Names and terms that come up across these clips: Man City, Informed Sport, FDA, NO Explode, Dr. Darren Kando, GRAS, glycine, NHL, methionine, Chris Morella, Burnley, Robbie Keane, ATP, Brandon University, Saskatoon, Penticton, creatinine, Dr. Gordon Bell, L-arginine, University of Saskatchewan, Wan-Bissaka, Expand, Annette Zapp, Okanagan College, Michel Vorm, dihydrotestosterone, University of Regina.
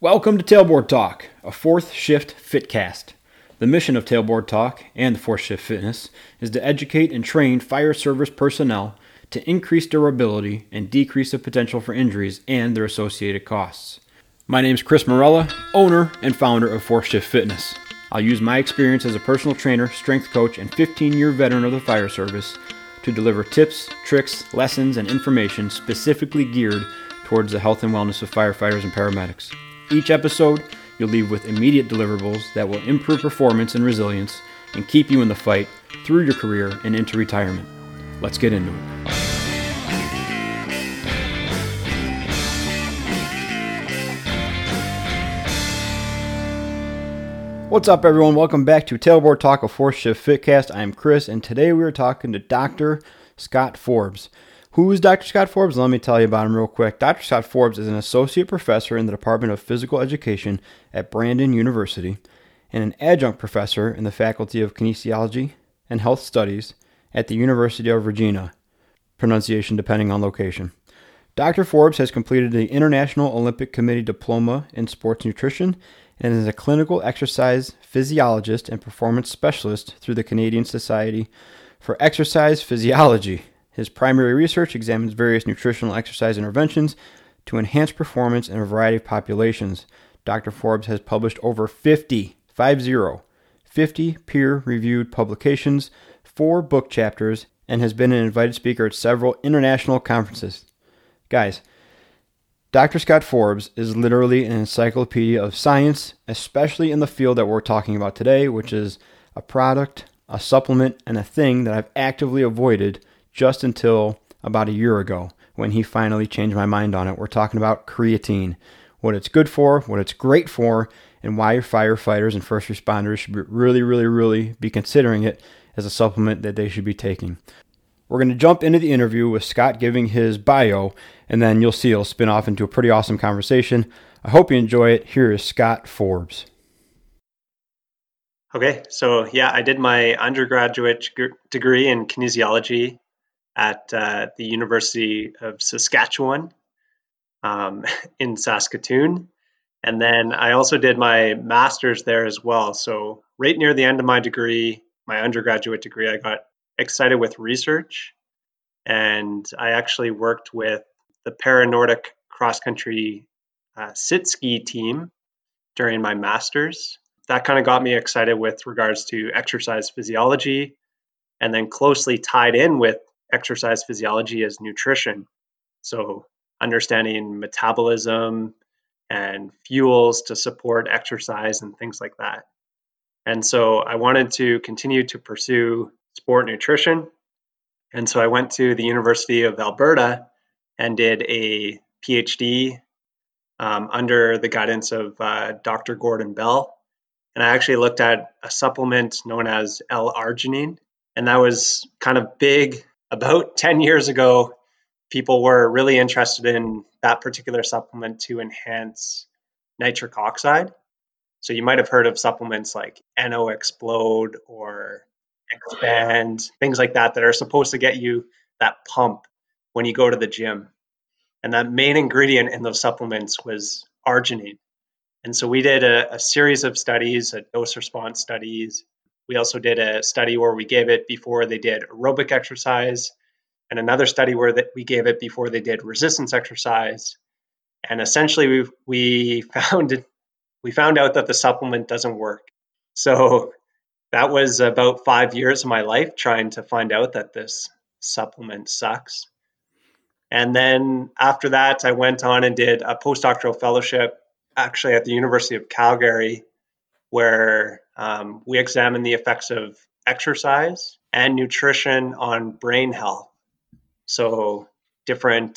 Welcome to Tailboard Talk, a Fourth Shift Fitcast. The mission of Tailboard Talk and the Fourth Shift Fitness is to educate and train fire service personnel to increase durability and decrease the potential for injuries and their associated costs. My name is Chris Morella, owner and founder of Fourth Shift Fitness. I'll use my experience as a personal trainer, strength coach, and 15-year veteran of the fire service to deliver tips, tricks, lessons, and information specifically geared towards the health and wellness of firefighters and paramedics. Each episode, you'll leave with immediate deliverables that will improve performance and resilience and keep you in the fight through your career and into retirement. Let's get into it. What's up, everyone? Welcome back to Tailboard Talk, a Fourth Shift Fitcast. I'm Chris, and today we are talking to Dr. Scott Forbes. Who is Dr. Scott Forbes? Let me tell you about him real quick. Dr. Scott Forbes is an associate professor in the Department of Physical Education at Brandon University and an adjunct professor in the Faculty of Kinesiology and Health Studies at the University of Regina, pronunciation depending on location. Dr. Forbes has completed the International Olympic Committee Diploma in Sports Nutrition and is a clinical exercise physiologist and performance specialist through the Canadian Society for Exercise Physiology. His primary research examines various nutritional exercise interventions to enhance performance in a variety of populations. Dr. Forbes has published over 50 peer-reviewed publications, 4 book chapters, and has been an invited speaker at several international conferences. Guys, Dr. Scott Forbes is literally an encyclopedia of science, especially in the field that we're talking about today, which is a product, a supplement, and a thing that I've actively avoided just until about a year ago when he finally changed my mind on it. We're talking about creatine, what it's good for, what it's great for, and why firefighters and first responders should really be considering it as a supplement that they should be taking. We're going to jump into the interview with Scott giving his bio, and then you'll see it'll spin off into a pretty awesome conversation. I hope you enjoy it. Here is Scott Forbes. Okay, so yeah, I did my undergraduate degree in kinesiology at the University of Saskatchewan in Saskatoon. And then I also did my master's there as well. So right near the end of my degree, my undergraduate degree, I got excited with research. And I actually worked with the Paranordic cross-country sit ski team during my master's. That kind of got me excited with regards to exercise physiology. And then closely tied in with exercise physiology is nutrition. So understanding metabolism and fuels to support exercise and things like that. And so I wanted to continue to pursue sport nutrition. And so I went to the University of Alberta and did a PhD under the guidance of Dr. Gordon Bell. And I actually looked at a supplement known as L-arginine. And that was kind of big. About 10 years ago, people were really interested in that particular supplement to enhance nitric oxide. So you might have heard of supplements like NO Explode or Expand, things like that, that are supposed to get you that pump when you go to the gym. And that main ingredient in those supplements was arginine. And so we did a series of studies, dose response studies. We also did a study where we gave it before they did aerobic exercise, and another study where that we gave it before they did resistance exercise. And essentially, we found out that the supplement doesn't work. So that was about 5 years of my life trying to find out that this supplement sucks. And then after that, I went on and did a postdoctoral fellowship, actually at the University of Calgary, where we examine the effects of exercise and nutrition on brain health. So different,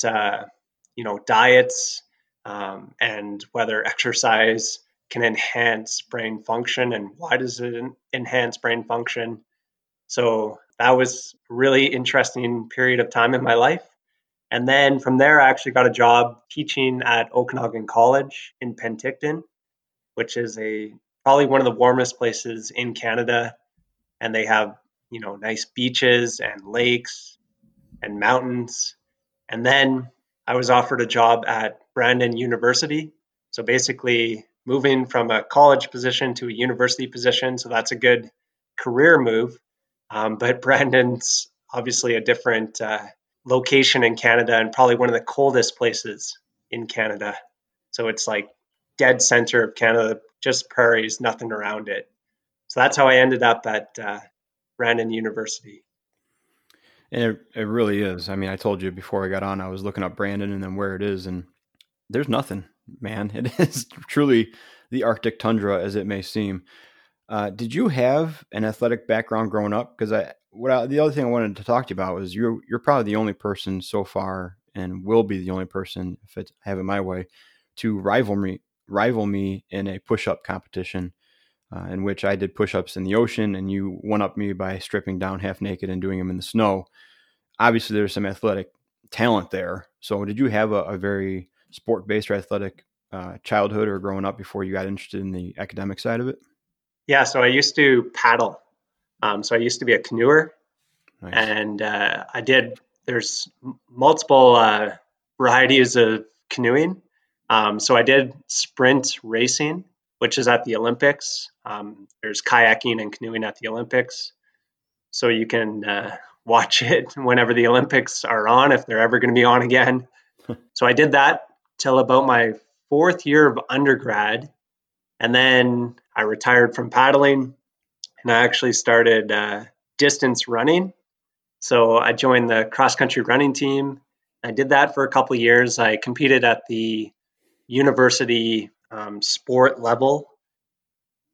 diets and whether exercise can enhance brain function and why does it enhance brain function. So that was a really interesting period of time in my life. And then from there, I actually got a job teaching at Okanagan College in Penticton, which is probably one of the warmest places in Canada. And they have, nice beaches and lakes and mountains. And then I was offered a job at Brandon University So basically moving from a college position to a university position. So that's a good career move. But Brandon's obviously a different location in Canada and probably one of the coldest places in Canada. So it's like dead center of Canada, just prairies, nothing around it. So that's how I ended up at Brandon University. And it really is. I mean, I told you before I got on, I was looking up Brandon and then where it is, and there's nothing, man. It is truly the Arctic tundra, as it may seem. Did you have an athletic background growing up? Because the other thing I wanted to talk to you about was you're probably the only person so far, and will be the only person, if I have it my way, to rival me in a push-up competition, in which I did push-ups in the ocean, and you one-upped me by stripping down half naked and doing them in the snow. Obviously, there's some athletic talent there. So did you have a very sport-based or athletic childhood or growing up before you got interested in the academic side of it? Yeah, so I used to paddle. So I used to be a canoeer. Nice. And there's multiple varieties of canoeing. So I did sprint racing, which is at the Olympics. There's kayaking and canoeing at the Olympics. So you can watch it whenever the Olympics are on, if they're ever going to be on again. So I did that till about my fourth year of undergrad. And then I retired from paddling and I actually started distance running. So I joined the cross-country running team. I did that for a couple of years. I competed at the university sport level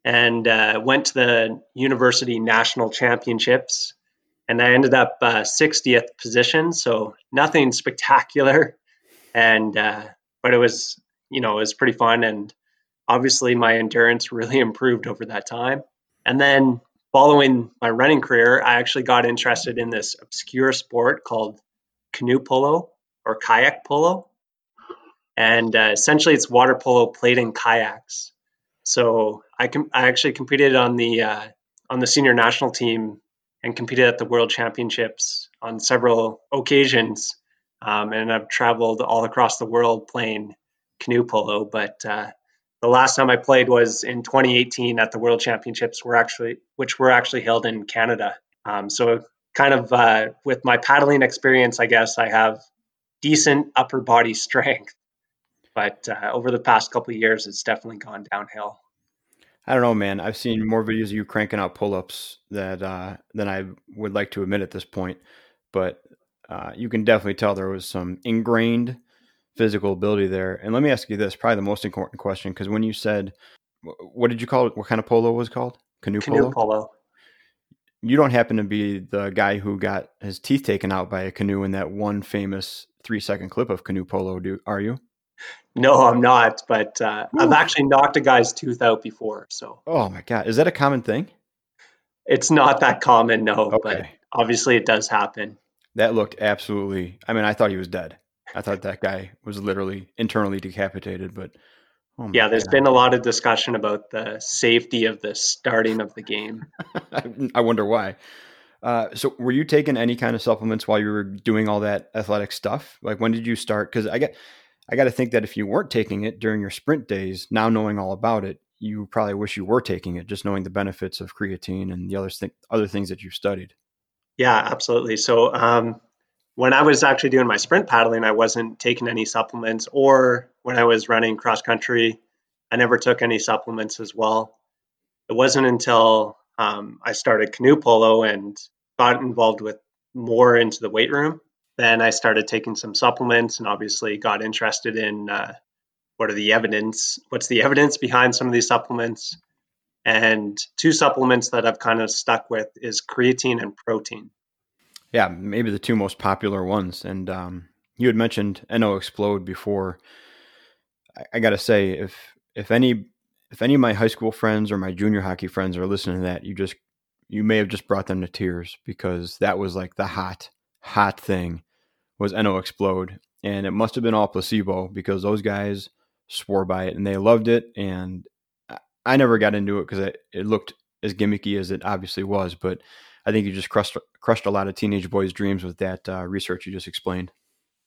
and went to the university national championships, and I ended up 60th position. So nothing spectacular, and but it was, it was pretty fun, and obviously my endurance really improved over that time. And then following my running career, I actually got interested in this obscure sport called canoe polo or kayak polo. And essentially, it's water polo played in kayaks. So I actually competed on the senior national team and competed at the World Championships on several occasions. And I've traveled all across the world playing canoe polo. But the last time I played was in 2018 at the World Championships, which were actually held in Canada. So kind of with my paddling experience, I guess I have decent upper body strength. But over the past couple of years, it's definitely gone downhill. I don't know, man. I've seen more videos of you cranking out pull-ups than I would like to admit at this point. But you can definitely tell there was some ingrained physical ability there. And let me ask you this, probably the most important question, because when you said, what did you call it? What kind of polo was it called? Canoe polo. You don't happen to be the guy who got his teeth taken out by a canoe in that one famous 3-second clip of canoe polo, are you? No, I'm not, but I've actually knocked a guy's tooth out before. So, oh my God, is that a common thing? It's not that common, no, okay. But obviously it does happen. That looked absolutely, I mean, I thought he was dead. I thought that guy was literally internally decapitated, but there's been a lot of discussion about the safety of the starting of the game. I wonder why. So were you taking any kind of supplements while you were doing all that athletic stuff? Like, when did you start? Because I got to think that if you weren't taking it during your sprint days, now knowing all about it, you probably wish you were taking it, just knowing the benefits of creatine and the other things that you've studied. Yeah, absolutely. So when I was actually doing my sprint paddling, I wasn't taking any supplements, or when I was running cross country, I never took any supplements as well. It wasn't until I started canoe polo and got involved with more into the weight room. Then I started taking some supplements and obviously got interested in what's the evidence behind some of these supplements. And two supplements that I've kind of stuck with is creatine and protein. Yeah, maybe the two most popular ones. And you had mentioned NO Explode before. I got to say, if any of my high school friends or my junior hockey friends are listening to that, you may have just brought them to tears, because that was like the hot thing. Was NO Explode, and it must have been all placebo, because those guys swore by it and they loved it. And I never got into it because it looked as gimmicky as it obviously was, but I think you just crushed a lot of teenage boys' dreams with that research you just explained.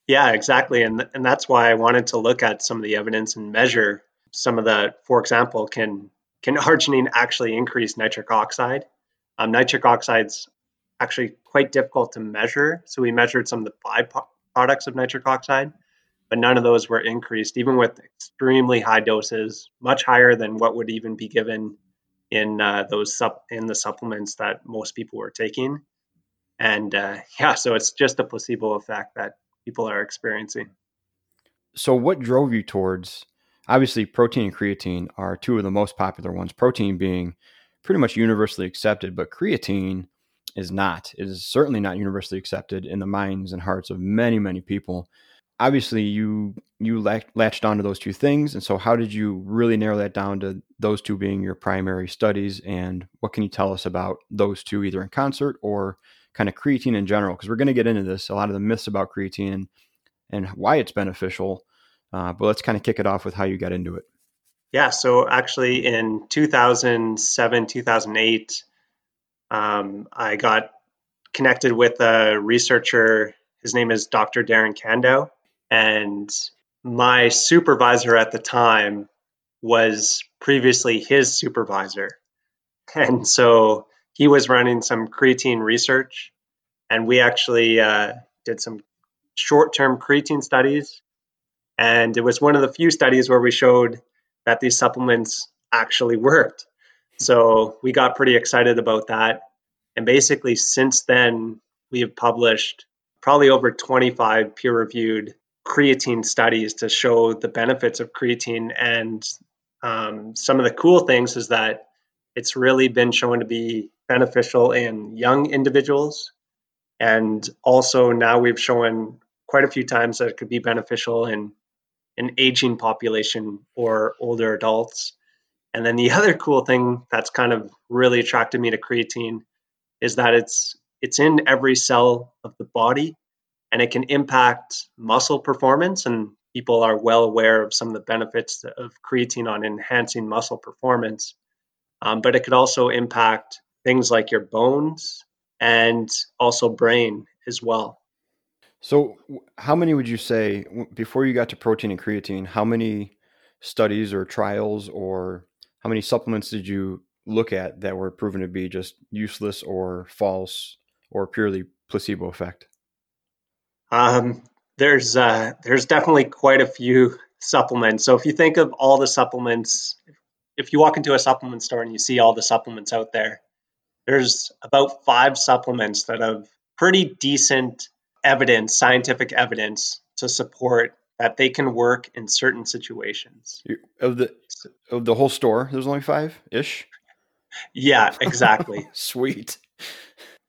Yeah, exactly. And that's why I wanted to look at some of the evidence and measure some of the, for example, can arginine actually increase nitric oxide? Nitric oxide's actually quite difficult to measure. So we measured some of the byproducts of nitric oxide, but none of those were increased, even with extremely high doses, much higher than what would even be given in the supplements that most people were taking. And so it's just a placebo effect that people are experiencing. So what drove you towards, obviously protein and creatine are two of the most popular ones, protein being pretty much universally accepted, but creatine is not. It is certainly not universally accepted in the minds and hearts of many, many people. Obviously, you latched onto those two things. And so how did you really narrow that down to those two being your primary studies? And what can you tell us about those two, either in concert or kind of creatine in general? Because we're going to get into this, a lot of the myths about creatine and why it's beneficial. But let's kind of kick it off with how you got into it. Yeah, so actually in 2007, 2008, I got connected with a researcher. His name is Dr. Darren Kando. And my supervisor at the time was previously his supervisor. And so he was running some creatine research, and we actually did some short-term creatine studies. And it was one of the few studies where we showed that these supplements actually worked. So we got pretty excited about that. And basically since then, we have published probably over 25 peer-reviewed creatine studies to show the benefits of creatine. And some of the cool things is that it's really been shown to be beneficial in young individuals. And also now we've shown quite a few times that it could be beneficial in an aging population or older adults. And then the other cool thing that's kind of really attracted me to creatine is that it's in every cell of the body, and it can impact muscle performance. And people are well aware of some of the benefits of creatine on enhancing muscle performance. But it could also impact things like your bones and also brain as well. So how many would you say, before you got to protein and creatine, how many studies or trials or how many supplements did you look at that were proven to be just useless or false or purely placebo effect? There's definitely quite a few supplements. So if you think of all the supplements, if you walk into a supplement store and you see all the supplements out there, there's about 5 supplements that have pretty decent evidence, scientific evidence to support that they can work in certain situations. Of the whole store, there's only 5-ish? Yeah, exactly. Sweet.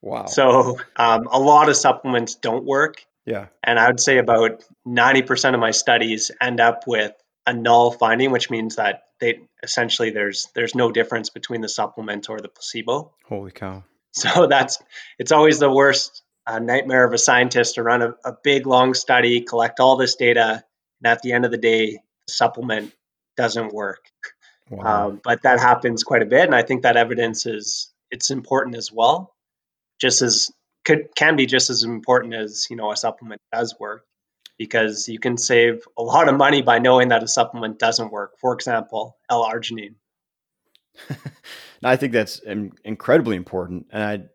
Wow. So a lot of supplements don't work. Yeah. And I would say about 90% of my studies end up with a null finding, which means that there's no difference between the supplement or the placebo. Holy cow. So it's always the worst nightmare of a scientist to run a big, long study, collect all this data, and at the end of the day, the supplement doesn't work. Wow. But that happens quite a bit. And I think that evidence it's important as well. Can be just as important as, a supplement does work, because you can save a lot of money by knowing that a supplement doesn't work. For example, L-arginine. I think that's incredibly important. And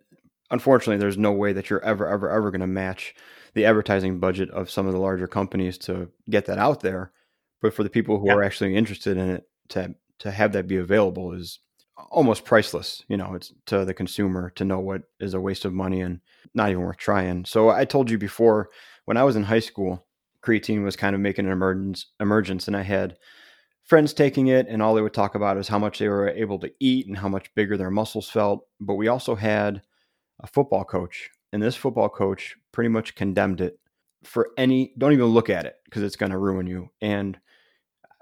unfortunately, there's no way that you're ever, ever, ever going to match the advertising budget of some of the larger companies to get that out there. But for the people who are actually interested in it, to have that be available is almost priceless. It's to the consumer to know what is a waste of money and not even worth trying. So I told you before, when I was in high school, creatine was kind of making an emergence, and I had friends taking it, and all they would talk about is how much they were able to eat and how much bigger their muscles felt. But we also had a football coach, and this football coach pretty much condemned it for don't even look at it because it's going to ruin you. And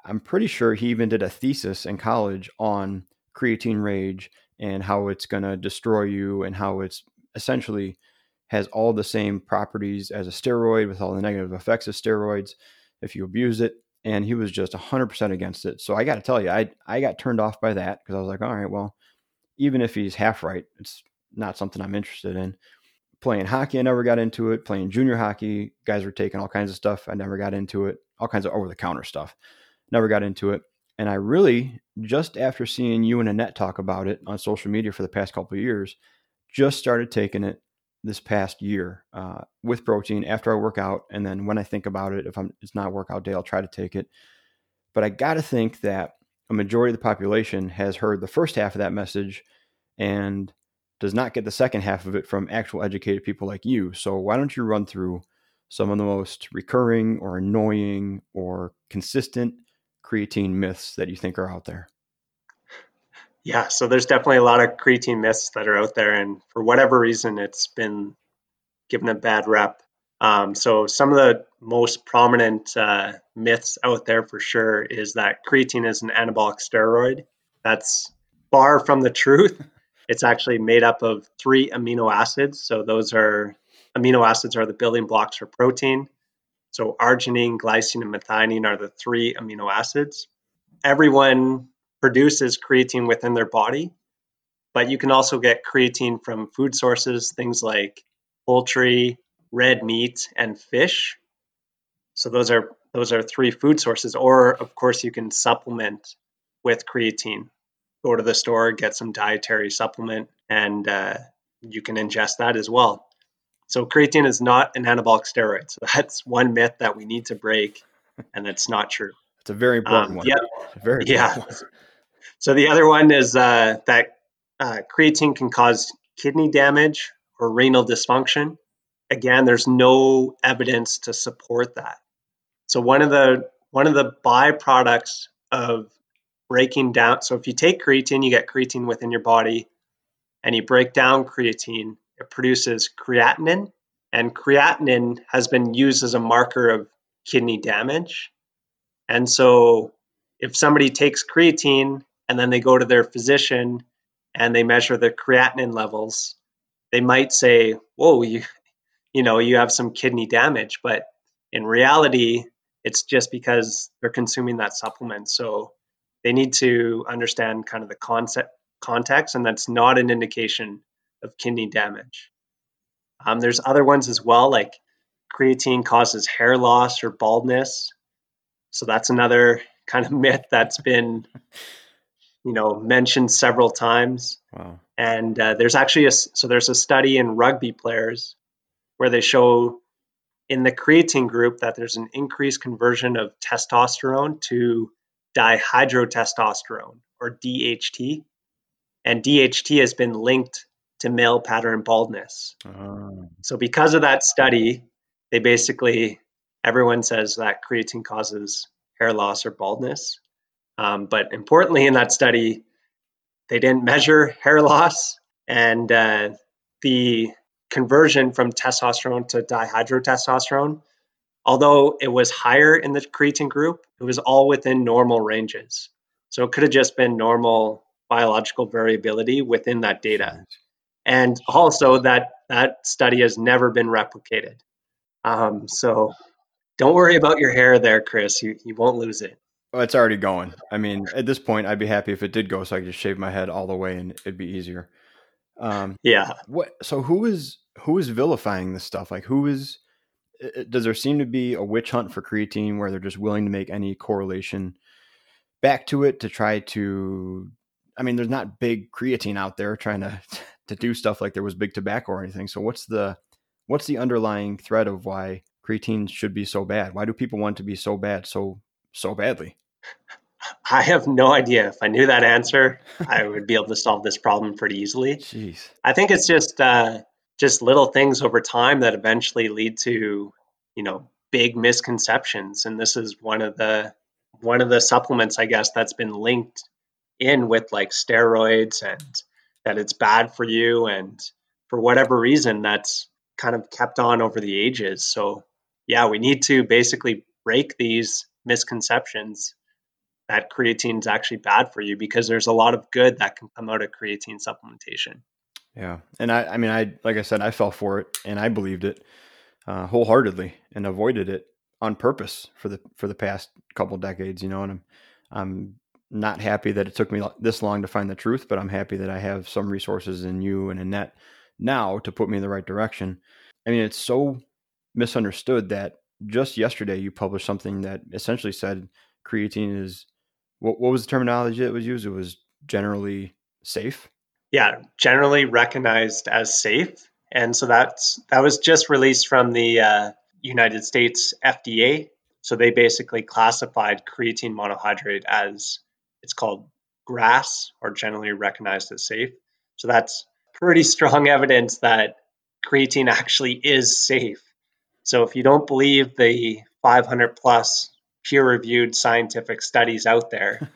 I'm pretty sure he even did a thesis in college on creatine rage and how it's going to destroy you and how it's essentially has all the same properties as a steroid with all the negative effects of steroids if you abuse it. And he was just 100% against it. So I got to tell you, I got turned off by that because I was like, all right, well, even if he's half right, it's not something I'm interested in. Playing hockey, I never got into it. Playing junior hockey, guys were taking all kinds of stuff. I never got into it. All kinds of over-the-counter stuff. Never got into it. And I really, just after seeing you and Annette talk about it on social media for the past couple of years, just started taking it this past year with protein after I work out. And then when I think about it, if it's not workout day, I'll try to take it. But I got to think that a majority of the population has heard the first half of that message and does not get the second half of it from actual educated people like you. So why don't you run through some of the most recurring or annoying or consistent creatine myths that you think are out there? Yeah, so there's definitely a lot of creatine myths that are out there, and for whatever reason, it's been given a bad rep. So some of the most prominent myths out there for sure is that creatine is an anabolic steroid. That's far from the truth. It's actually made up of 3 amino acids. So amino acids are the building blocks for protein. So arginine, glycine, and methionine are the 3 amino acids. Everyone produces creatine within their body, but you can also get creatine from food sources, things like poultry, red meat, and fish. So those are 3 food sources. Or, of course, you can supplement with creatine. Go to the store, get some dietary supplement, and you can ingest that as well. So creatine is not an anabolic steroid. So that's one myth that we need to break, and that's not true. It's a very important one. Yeah. Very important one. So the other one is that creatine can cause kidney damage or renal dysfunction. Again, there's no evidence to support that. So one of the byproducts of breaking down, so if you take creatine, you get creatine within your body, and you break down creatine, it produces creatinine, and creatinine has been used as a marker of kidney damage. And so if somebody takes creatine and then they go to their physician and they measure their creatinine levels, they might say, whoa, you have some kidney damage. But in reality, it's just because they're consuming that supplement. So they need to understand kind of the context, and that's not an indication of kidney damage. There's other ones as well, like creatine causes hair loss or baldness. So that's another kind of myth that's been, mentioned several times. Wow. And there's actually there's a study in rugby players where they show in the creatine group that there's an increased conversion of testosterone to dihydrotestosterone, or DHT. And DHT has been linked to male pattern baldness. Oh. So because of that study, everyone says that creatine causes hair loss or baldness. But importantly, in that study, they didn't measure hair loss, and the conversion from testosterone to dihydrotestosterone, although it was higher in the creatine group, it was all within normal ranges. So it could have just been normal biological variability within that data. And also that study has never been replicated. So don't worry about your hair there, Chris. You won't lose it. Oh, it's already going. I mean, at this point, I'd be happy if it did go, so I could just shave my head all the way and it'd be easier. Yeah. So who is vilifying this stuff? Like, does there seem to be a witch hunt for creatine where they're just willing to make any correlation back to it to try to, there's not big creatine out there trying to do stuff like there was big tobacco or anything. So what's the underlying thread of why creatine should be so bad? Why do people want to be so bad, so badly? I have no idea. If I knew that answer, I would be able to solve this problem pretty easily. Jeez. I think it's just little things over time that eventually lead to, big misconceptions. And this is one of the supplements, I guess, that's been linked in with like steroids, and that it's bad for you. And for whatever reason, that's kind of kept on over the ages. So yeah, we need to basically break these misconceptions that creatine is actually bad for you, because there's a lot of good that can come out of creatine supplementation. Yeah. And I like I said, I fell for it and I believed it wholeheartedly and avoided it on purpose for the past couple decades, and I'm not happy that it took me this long to find the truth, but I'm happy that I have some resources in you and Annette now to put me in the right direction. It's so misunderstood that just yesterday you published something that essentially said creatine is what was the terminology that was used? It was generally safe? Yeah, generally recognized as safe. And so that was just released from the United States FDA. So they basically classified creatine monohydrate as, it's called GRAS, or generally recognized as safe. So that's pretty strong evidence that creatine actually is safe. So if you don't believe the 500 plus peer-reviewed scientific studies out there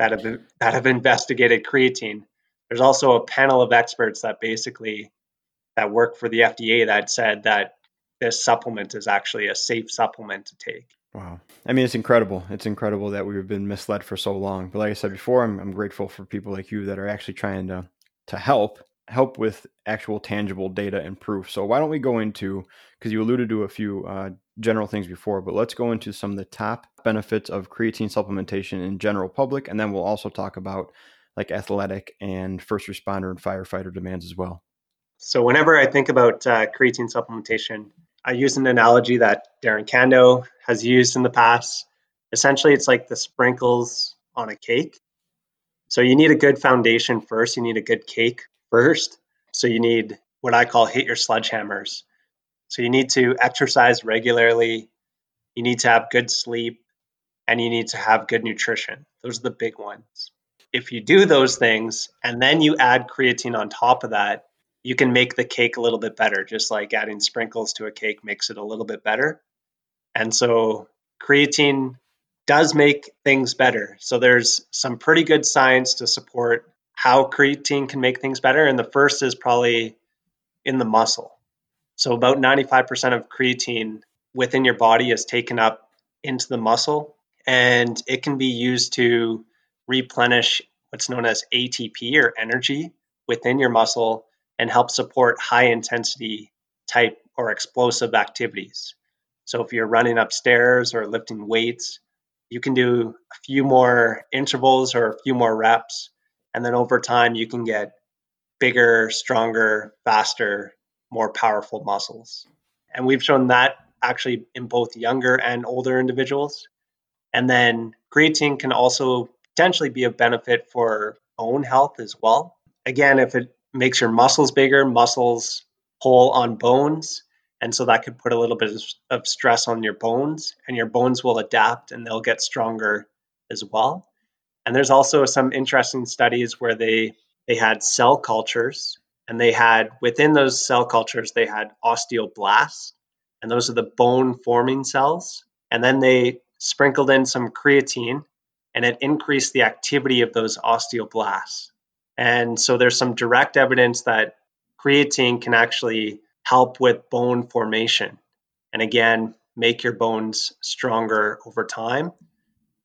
that have investigated creatine, there's also a panel of experts that work for the FDA that said that this supplement is actually a safe supplement to take. Wow. I mean, it's incredible. It's incredible that we've been misled for so long. But like I said before, I'm grateful for people like you that are actually trying to help with actual tangible data and proof. So why don't we go into, because you alluded to a few general things before, but let's go into some of the top benefits of creatine supplementation in general public. And then we'll also talk about like athletic and first responder and firefighter demands as well. So whenever I think about creatine supplementation, I use an analogy that Darren Kando has used in the past. Essentially, it's like the sprinkles on a cake. So you need a good foundation first. You need a good cake first. So you need what I call hit your sledgehammers. So you need to exercise regularly. You need to have good sleep, and you need to have good nutrition. Those are the big ones. If you do those things and then you add creatine on top of that, you can make the cake a little bit better, just like adding sprinkles to a cake makes it a little bit better. And so creatine does make things better. So there's some pretty good science to support how creatine can make things better. And the first is probably in the muscle. So about 95% of creatine within your body is taken up into the muscle, and it can be used to replenish what's known as ATP, or energy, within your muscle, and help support high intensity type or explosive activities. So if you're running upstairs or lifting weights, you can do a few more intervals or a few more reps. And then over time, you can get bigger, stronger, faster, more powerful muscles. And we've shown that actually in both younger and older individuals. And then creatine can also potentially be a benefit for bone health as well. Again, if it makes your muscles bigger, muscles pull on bones. And so that could put a little bit of stress on your bones, and your bones will adapt and they'll get stronger as well. And there's also some interesting studies where they had cell cultures, and they had, within those cell cultures, they had osteoblasts, and those are the bone forming cells. And then they sprinkled in some creatine, and it increased the activity of those osteoblasts. And so there's some direct evidence that creatine can actually help with bone formation, and again, make your bones stronger over time.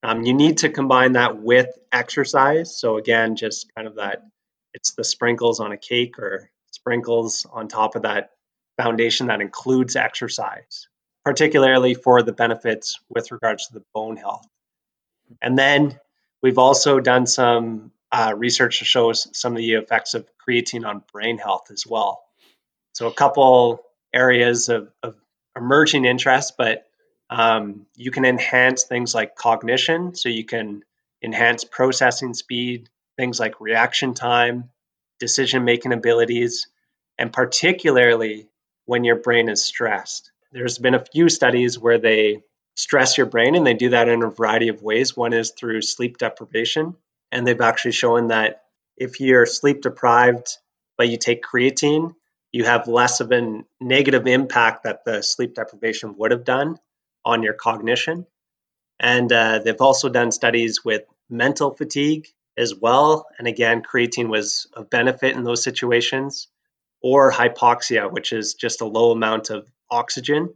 You need to combine that with exercise. So again, just kind of that, it's the sprinkles on a cake, or sprinkles on top of that foundation that includes exercise, particularly for the benefits with regards to the bone health. And then we've also done some research that shows some of the effects of creatine on brain health as well. So a couple areas of emerging interest, but you can enhance things like cognition. So you can enhance processing speed, things like reaction time, decision-making abilities, and particularly when your brain is stressed. There's been a few studies where they stress your brain, and they do that in a variety of ways. One is through sleep deprivation. And they've actually shown that if you're sleep deprived, but you take creatine, you have less of a negative impact that the sleep deprivation would have done on your cognition. And they've also done studies with mental fatigue as well. And again, creatine was a benefit in those situations, or hypoxia, which is just a low amount of oxygen.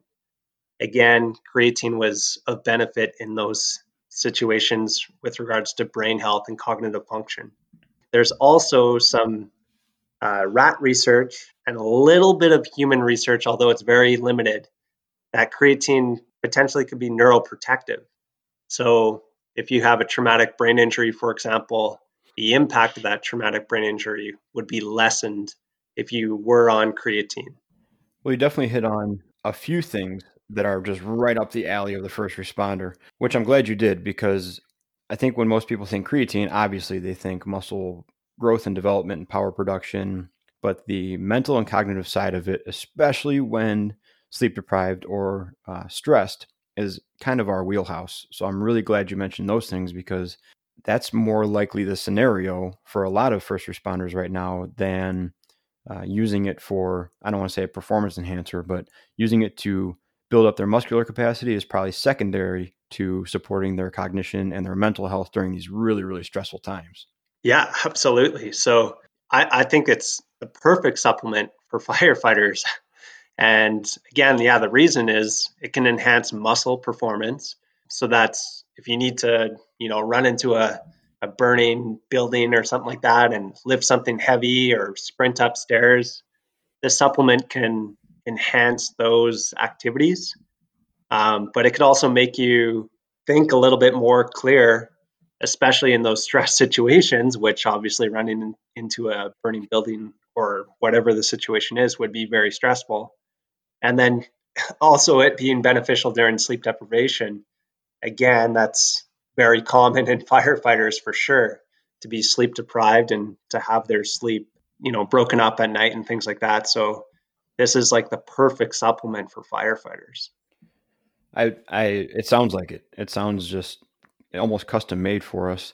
Again, creatine was a benefit in those situations with regards to brain health and cognitive function. There's also some rat research and a little bit of human research, although it's very limited, that creatine potentially could be neuroprotective. So if you have a traumatic brain injury, for example, the impact of that traumatic brain injury would be lessened if you were on creatine. Well, you definitely hit on a few things that are just right up the alley of the first responder, which I'm glad you did, because I think when most people think creatine, obviously they think muscle growth and development and power production, but the mental and cognitive side of it, especially when sleep deprived or stressed, is kind of our wheelhouse. So I'm really glad you mentioned those things, because that's more likely the scenario for a lot of first responders right now than using it for, I don't want to say a performance enhancer, but using it to build up their muscular capacity is probably secondary to supporting their cognition and their mental health during these really, really stressful times. Yeah, absolutely. So I think it's the perfect supplement for firefighters. And again, yeah, the reason is it can enhance muscle performance. So that's if you need to, you know, run into a burning building or something like that and lift something heavy or sprint upstairs, this supplement can enhance those activities. But it could also make you think a little bit more clear, especially in those stress situations, which obviously running into a burning building or whatever the situation is would be very stressful. And then also it being beneficial during sleep deprivation. Again, that's very common in firefighters for sure, to be sleep deprived and to have their sleep, you know, broken up at night and things like that. So this is like the perfect supplement for firefighters. It sounds like it. It sounds just almost custom made for us.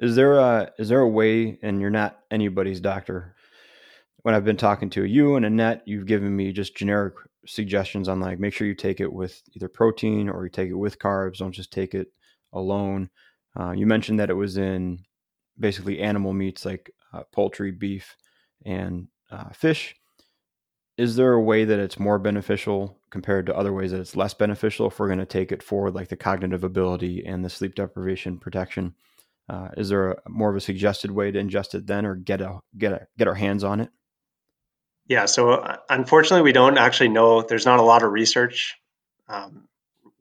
Is there a way, and you're not anybody's doctor, when I've been talking to you and Annette, you've given me just generic suggestions on like, make sure you take it with either protein or you take it with carbs. Don't just take it alone. You mentioned that it was in basically animal meats like poultry, beef, and fish. Is there a way that it's more beneficial compared to other ways that it's less beneficial if we're going to take it for like the cognitive ability and the sleep deprivation protection? Is there more of a suggested way to ingest it then, or get our hands on it? Yeah. So unfortunately, we don't actually know. There's not a lot of research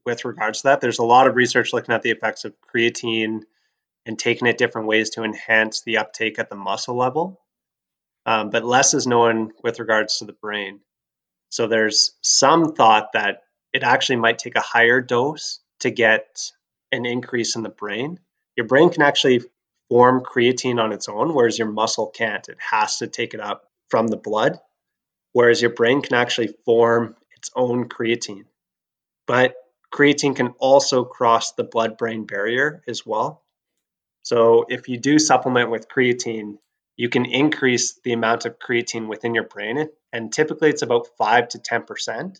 with regards to that. There's a lot of research looking at the effects of creatine and taking it different ways to enhance the uptake at the muscle level. But less is known with regards to the brain. So there's some thought that it actually might take a higher dose to get an increase in the brain. Your brain can actually form creatine on its own, whereas your muscle can't. It has to take it up from the blood, whereas your brain can actually form its own creatine. But creatine can also cross the blood-brain barrier as well. So if you do supplement with creatine, you can increase the amount of creatine within your brain, and typically it's about 5 to 10%,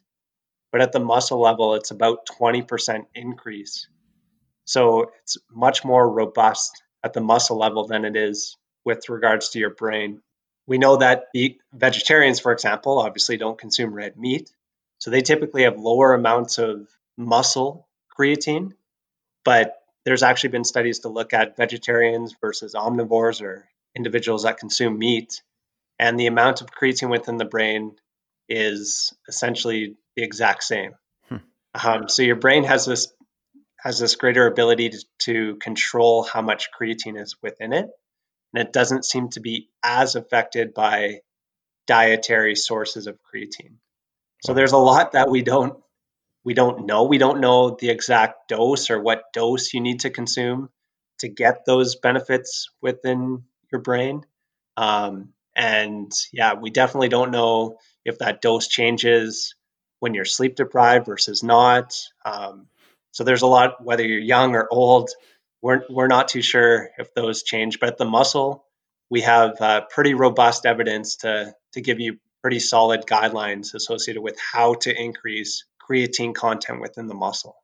but at the muscle level, it's about 20% increase. So it's much more robust at the muscle level than it is with regards to your brain. We know that the vegetarians, for example, obviously don't consume red meat, so they typically have lower amounts of muscle creatine, but there's actually been studies to look at vegetarians versus omnivores or individuals that consume meat, and the amount of creatine within the brain is essentially the exact same. So your brain has this greater ability to control how much creatine is within it, and it doesn't seem to be as affected by dietary sources of creatine. So there's a lot that we don't know. We don't know the exact dose or what dose you need to consume to get those benefits within your brain. And yeah, we definitely don't know if that dose changes when you're sleep deprived versus not. So there's a lot, whether you're young or old, we're not too sure if those change, but at the muscle, we have pretty robust evidence to give you pretty solid guidelines associated with how to increase creatine content within the muscle.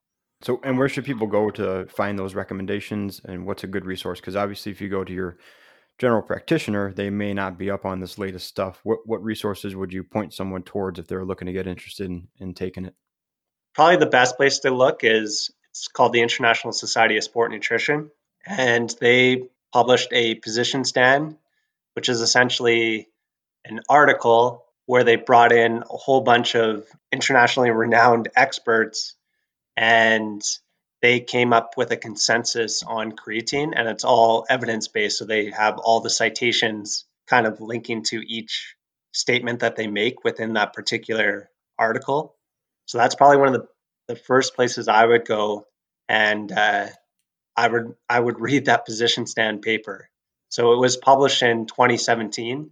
So, and where should people go to find those recommendations, and what's a good resource? Because obviously if you go to your general practitioner, they may not be up on this latest stuff. What resources would you point someone towards if they're looking to get interested in taking it? Probably the best place to look is, it's called the International Society of Sport Nutrition. And they published a position stand, which is essentially an article where they brought in a whole bunch of internationally renowned experts, and they came up with a consensus on creatine, and it's all evidence-based. So they have all the citations kind of linking to each statement that they make within that particular article. So that's probably one of the first places I would go and I would read that position stand paper. So it was published in 2017,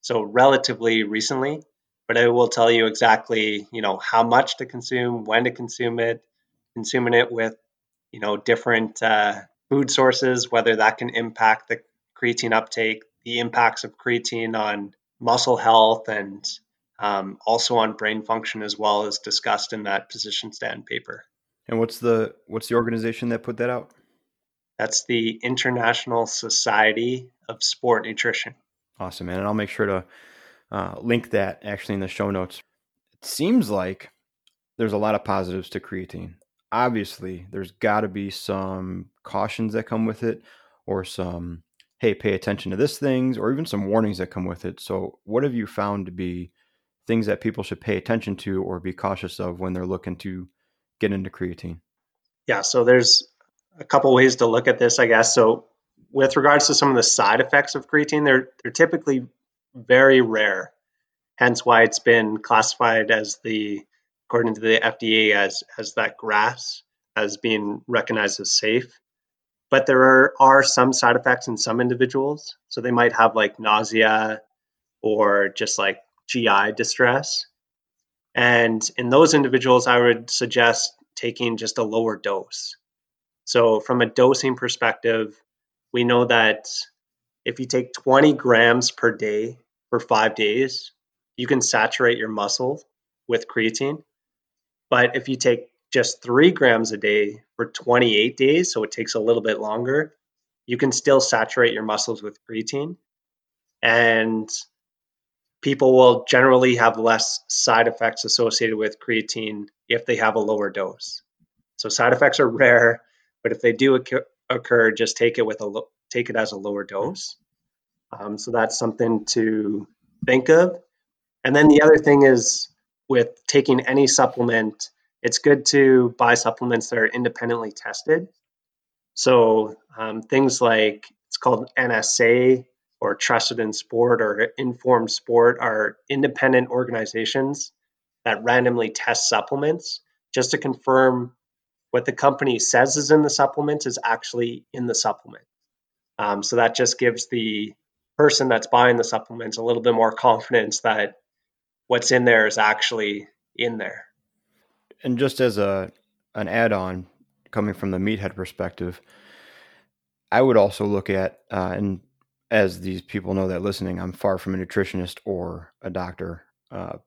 so relatively recently, but I will tell you exactly, you know, how much to consume, when to consume it, consuming it with, you know, different food sources, whether that can impact the creatine uptake, the impacts of creatine on muscle health, and also on brain function, as well as discussed in that position stand paper. And what's the organization that put that out? That's the International Society of Sport Nutrition. Awesome, man. And I'll make sure to link that actually in the show notes. It seems like there's a lot of positives to creatine. Obviously, there's got to be some cautions that come with it, or some, hey, pay attention to this things, or even some warnings that come with it. So what have you found to be things that people should pay attention to or be cautious of when they're looking to get into creatine? Yeah, so there's a couple ways to look at this, I guess. So with regards to some of the side effects of creatine, they're typically very rare, hence why it's been classified as the, according to the FDA, as that grass, as being recognized as safe. But there are some side effects in some individuals. So they might have like nausea or just like GI distress. And in those individuals, I would suggest taking just a lower dose. So from a dosing perspective, we know that if you take 20 grams per day for 5 days, you can saturate your muscle with creatine. But if you take just 3 grams a day for 28 days, so it takes a little bit longer, you can still saturate your muscles with creatine. And people will generally have less side effects associated with creatine if they have a lower dose. So side effects are rare, but if they do occur, just take it as a lower dose. So that's something to think of. And then the other thing is, with taking any supplement, it's good to buy supplements that are independently tested. So things like, it's called NSA or Trusted in Sport or Informed Sport, are independent organizations that randomly test supplements just to confirm what the company says is in the supplement is actually in the supplement. So that just gives the person that's buying the supplements a little bit more confidence that what's in there is actually in there. And just as an add-on, coming from the meathead perspective, I would also look at, and as these people know that listening, I'm far from a nutritionist or a doctor,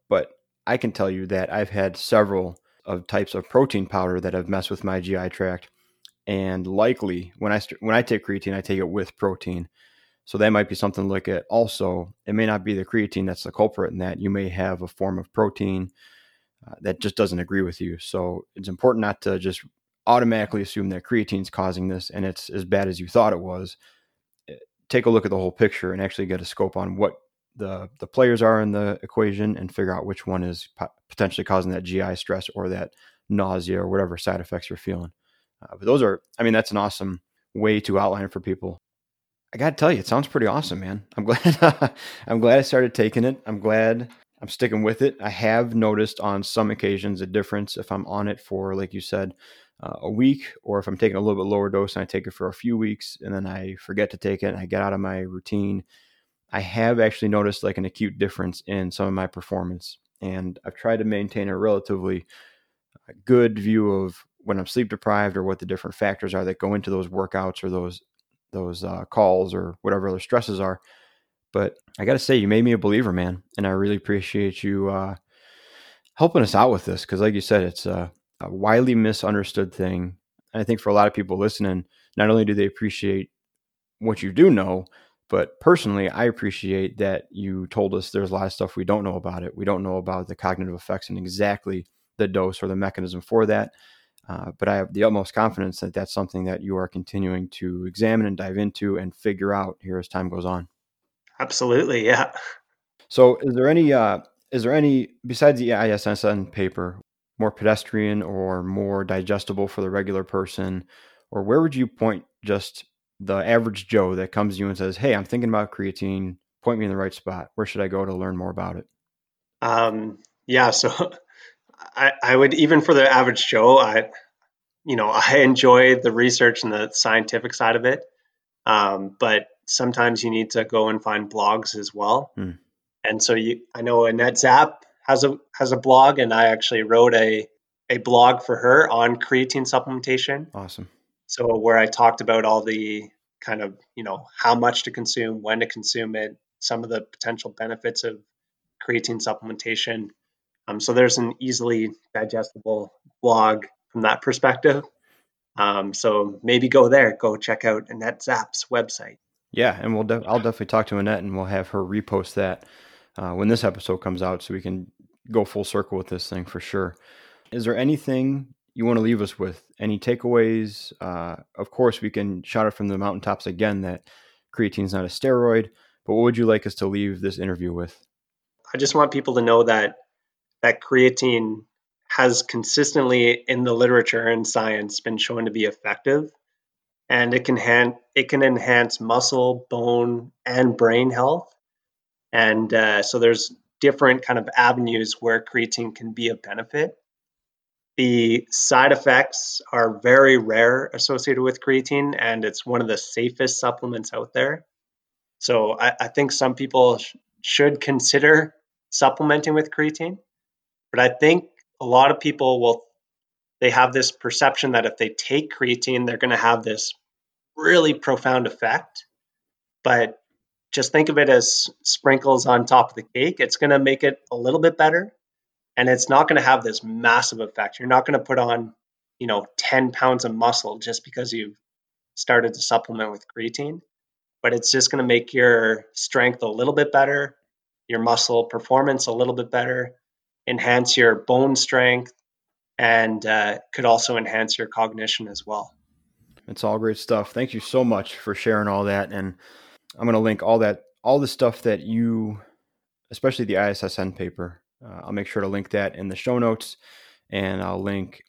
but I can tell you that I've had several of types of protein powder that have messed with my GI tract. And likely when I take creatine, I take it with protein. So that might be something to look at. Also, it may not be the creatine that's the culprit in that. You may have a form of protein that just doesn't agree with you. So it's important not to just automatically assume that creatine's causing this and it's as bad as you thought it was. Take a look at the whole picture and actually get a scope on what the players are in the equation and figure out which one is potentially causing that GI stress or that nausea or whatever side effects you're feeling. But those are, I mean, that's an awesome way to outline for people. I got to tell you, it sounds pretty awesome, man. I'm glad I started taking it. I'm glad I'm sticking with it. I have noticed on some occasions a difference if I'm on it for, like you said, a week, or if I'm taking a little bit lower dose and I take it for a few weeks and then I forget to take it and I get out of my routine. I have actually noticed like an acute difference in some of my performance, and I've tried to maintain a relatively good view of when I'm sleep deprived or what the different factors are that go into those workouts or those calls or whatever other stresses are. But I got to say, you made me a believer, man. And I really appreciate you helping us out with this. Cause like you said, it's a widely misunderstood thing. And I think for a lot of people listening, not only do they appreciate what you do know, but personally, I appreciate that you told us there's a lot of stuff we don't know about it. We don't know about the cognitive effects and exactly the dose or the mechanism for that. But I have the utmost confidence that that's something that you are continuing to examine and dive into and figure out here as time goes on. Absolutely. Yeah. So is there any, besides the ISSN paper, more pedestrian or more digestible for the regular person, or where would you point just the average Joe that comes to you and says, hey, I'm thinking about creatine, point me in the right spot. Where should I go to learn more about it? Yeah. So I would, even for the average Joe, I you know, I enjoy the research and the scientific side of it. But sometimes you need to go and find blogs as well. Mm. And so I know Annette Zapp has a blog, and I actually wrote a blog for her on creatine supplementation. Awesome. So where I talked about all the kind of, you know, how much to consume, when to consume it, some of the potential benefits of creatine supplementation. So there's an easily digestible blog from that perspective. So maybe go there, go check out Annette Zapp's website. Yeah. And I'll definitely talk to Annette, and we'll have her repost that when this episode comes out, so we can go full circle with this thing for sure. Is there anything you want to leave us with? Any takeaways? Of course, we can shout it from the mountaintops again that creatine is not a steroid, but what would you like us to leave this interview with? I just want people to know that creatine has consistently in the literature and science been shown to be effective, and it can enhance muscle, bone, and brain health. And so there's different kind of avenues where creatine can be a benefit. The side effects are very rare associated with creatine, and it's one of the safest supplements out there. So I think some people should consider supplementing with creatine, but I think a lot of people they have this perception that if they take creatine, they're going to have this really profound effect. But just think of it as sprinkles on top of the cake. It's going to make it a little bit better, and it's not going to have this massive effect. You're not going to put on, 10 pounds of muscle just because you've started to supplement with creatine, but it's just going to make your strength a little bit better, your muscle performance a little bit better, enhance your bone strength, and could also enhance your cognition as well. It's all great stuff. Thank you so much for sharing all that. And I'm going to link all the stuff that you, especially the ISSN paper, I'll make sure to link that in the show notes, and I'll link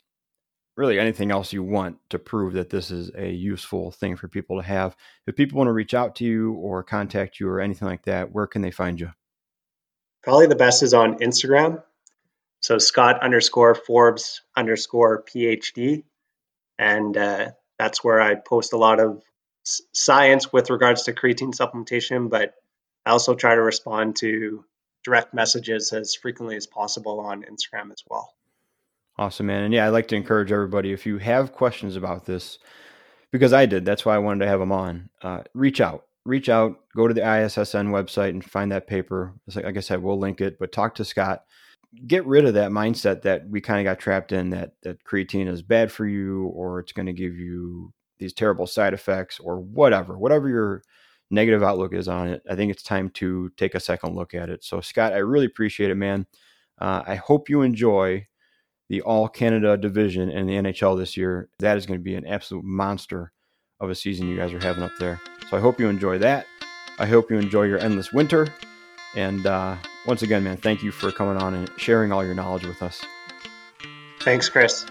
really anything else you want to prove that this is a useful thing for people to have. If people want to reach out to you or contact you or anything like that, where can they find you? Probably the best is on Instagram. So Scott_Forbes_PhD. And that's where I post a lot of science with regards to creatine supplementation, but I also try to respond to direct messages as frequently as possible on Instagram as well. Awesome, man. And yeah, I'd like to encourage everybody, if you have questions about this, because I did, that's why I wanted to have them on, reach out, go to the ISSN website and find that paper. Like I said, we'll link it, but talk to Scott. Get rid of that mindset that we kind of got trapped in, that creatine is bad for you, or it's going to give you these terrible side effects, or whatever your negative outlook is on it. I think it's time to take a second look at it. So Scott, I really appreciate it, man. I hope you enjoy the All Canada division in the NHL this year. That is going to be an absolute monster of a season you guys are having up there. So I hope you enjoy that. I hope you enjoy your endless winter. And once again, man, thank you for coming on and sharing all your knowledge with us. Thanks, Chris.